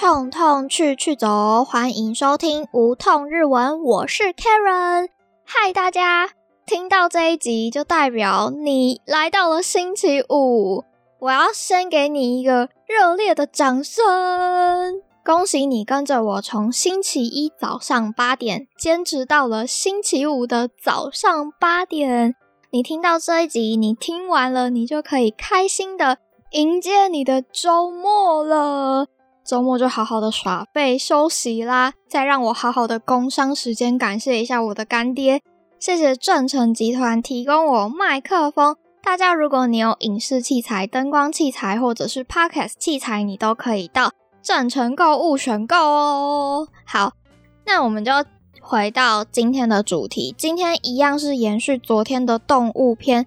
痛痛去去走，欢迎收听无痛日文，我是 Karen。嗨大家，听到这一集就代表你来到了星期五，我要先给你一个热烈的掌声。恭喜你跟着我从星期一早上8点坚持到了星期五的早上8点。你听到这一集，你听完了，你就可以开心的迎接你的周末了。周末就好好的耍废休息啦，再让我好好的工商时间感谢一下我的干爹，谢谢正成集团提供我麦克风。大家如果你有影视器材、灯光器材或者是 podcast 器材，你都可以到正成购物选购哦。好，那我们就回到今天的主题，今天一样是延续昨天的动物篇，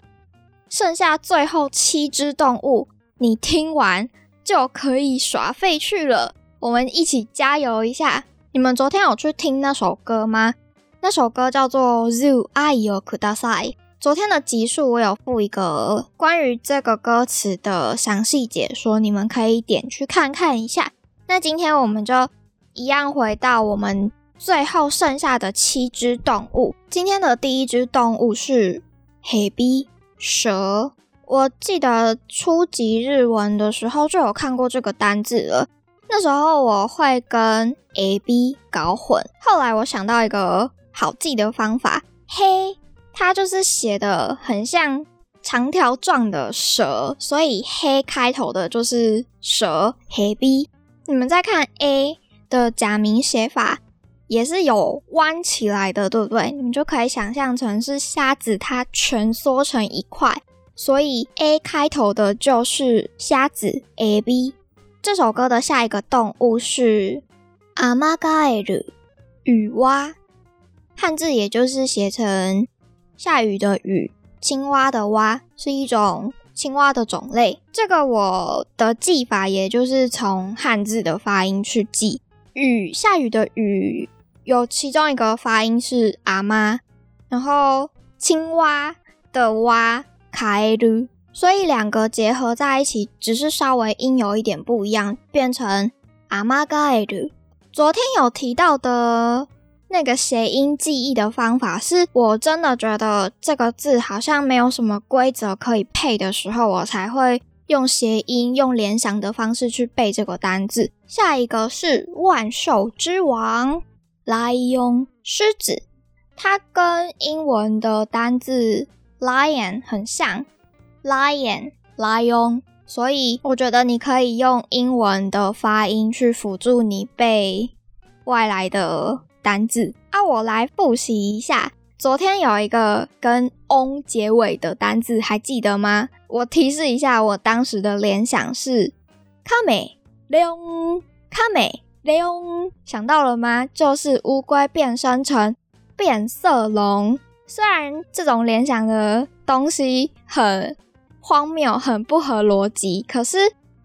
剩下最后7只动物，你听完就可以耍废去了。我们一起加油一下！你们昨天有去听那首歌吗？那首歌叫做 Zoo Ai o Kudasai。 昨天的集数我有附一个关于这个歌词的详细解说，你们可以点去看看一下。那今天我们就一样回到我们最后剩下的7只动物。今天的第一只动物是 Hebi 蛇。我记得初级日文的时候就有看过这个单字了，那时候我会跟 AB 搞混，后来我想到一个好记的方法，黑它就是写的很像长条状的蛇，所以黑开头的就是蛇 AB。 你们在看 A 的假名写法也是有弯起来的，对不对？你们就可以想象成是虾子它蜷缩成一块，所以 A 开头的就是虾子 AB。 这首歌的下一个动物是阿玛嘎艾鲁，雨蛙，汉字也就是写成下雨的雨，青蛙的蛙，是一种青蛙的种类。这个我的记法也就是从汉字的发音去记，雨下雨的雨有其中一个发音是阿玛，然后青蛙的蛙卡耶鲁，所以两个结合在一起，只是稍微音有一点不一样，变成阿玛嘎耶鲁。昨天有提到的那个谐音记忆的方法，是我真的觉得这个字好像没有什么规则可以配的时候，我才会用谐音、用联想的方式去背这个单字。下一个是万兽之王，莱翁，狮子，它跟英文的单字lion 很像， lion lion， 所以我觉得你可以用英文的发音去辅助你背外来的单字啊。我来复习一下，昨天有一个跟 on 结尾的单字，还记得吗？我提示一下，我当时的联想是 kame leon， kame leon， 想到了吗？就是乌龟变身成变色龙。虽然这种联想的东西很荒谬，很不合逻辑，可是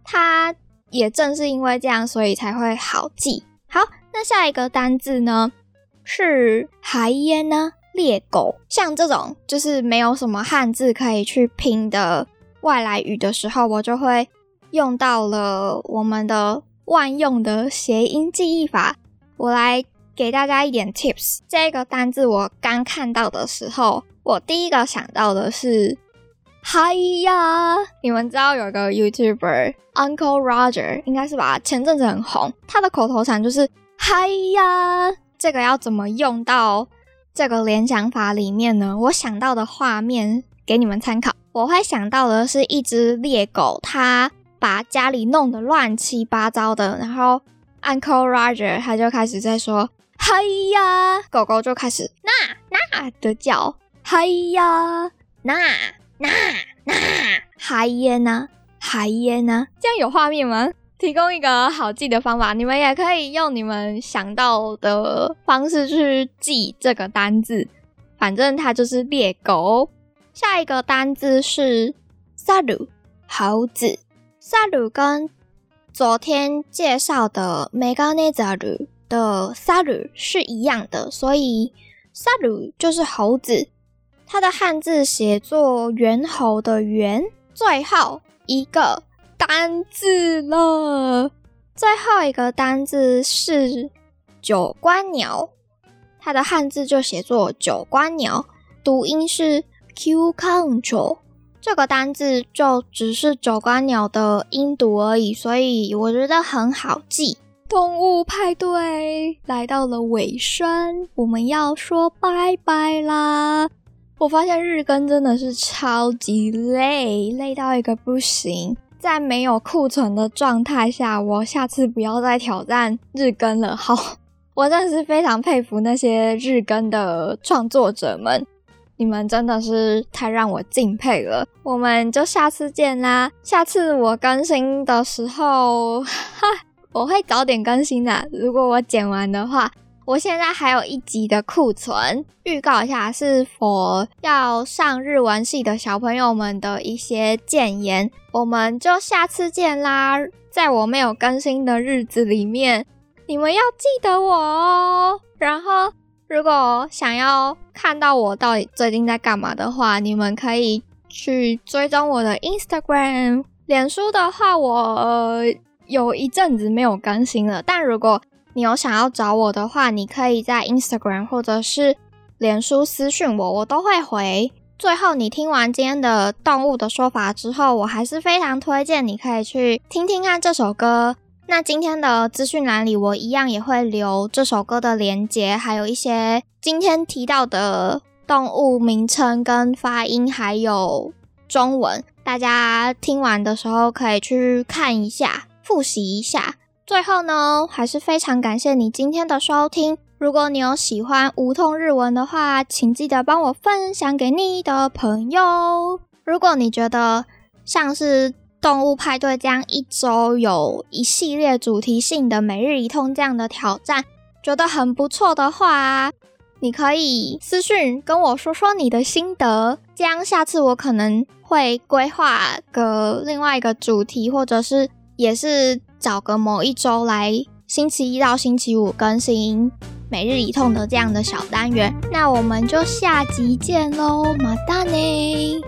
它也正是因为这样，所以才会好记。好，那下一个单字呢是海燕呢，猎狗。像这种就是没有什么汉字可以去拼的外来语的时候，我就会用到了我们的万用的谐音记忆法。我来给大家一点 tips， 这个单字我刚看到的时候，我第一个想到的是嗨呀。你们知道有个 YouTuber Uncle Roger 应该是吧，前阵子很红，他的口头禅就是嗨呀。这个要怎么用到这个联想法里面呢？我想到的画面给你们参考，我会想到的是一只猎狗，它把家里弄得乱七八糟的，然后 Uncle Roger 他就开始在说嗨呀，狗狗就开始那那的叫，嗨呀那那那，海燕呢，海燕呢。这样有画面吗？提供一个好记的方法，你们也可以用你们想到的方式去记这个单字，反正它就是猎狗。下一个单字是 Saru 猴子， Saru 跟昨天介绍的 Meganezaru的 Saru 是一样的，所以 Saru 就是猴子，它的汉字写作猿猴的猿。最后一个单字了，最后一个单字是九官鸟，它的汉字就写作九官鸟，读音是 cucumber， 这个单字就只是九官鸟的音读而已，所以我觉得很好记。动物派对来到了尾声，我们要说拜拜啦。我发现日更真的是超级累，累到一个不行。在没有库存的状态下，我下次不要再挑战日更了。好，我真的是非常佩服那些日更的创作者们，你们真的是太让我敬佩了。我们就下次见啦，下次我更新的时候，我会早点更新的，如果我剪完的话。我现在还有一集的库存，预告一下是 for 要上日文系的小朋友们的一些建言。我们就下次见啦，在我没有更新的日子里面，你们要记得我哦。然后如果想要看到我到底最近在干嘛的话，你们可以去追踪我的 Instagram。 脸书的话我有一阵子没有更新了，但如果你有想要找我的话，你可以在 Instagram 或者是脸书私讯我，我都会回。最后你听完今天的动物的说法之后，我还是非常推荐你可以去听听看这首歌。那今天的资讯栏里我一样也会留这首歌的连结，还有一些今天提到的动物名称跟发音，还有中文，大家听完的时候可以去看一下，复习一下。最后呢，还是非常感谢你今天的收听。如果你有喜欢无痛日文的话，请记得帮我分享给你的朋友。如果你觉得像是动物派对这样一周有一系列主题性的每日一通这样的挑战，觉得很不错的话，你可以私讯跟我说说你的心得，这样下次我可能会规划个另外一个主题，或者是也是找个某一周来星期一到星期五更新每日一通的这样的小单元。那我们就下集见咯，またね。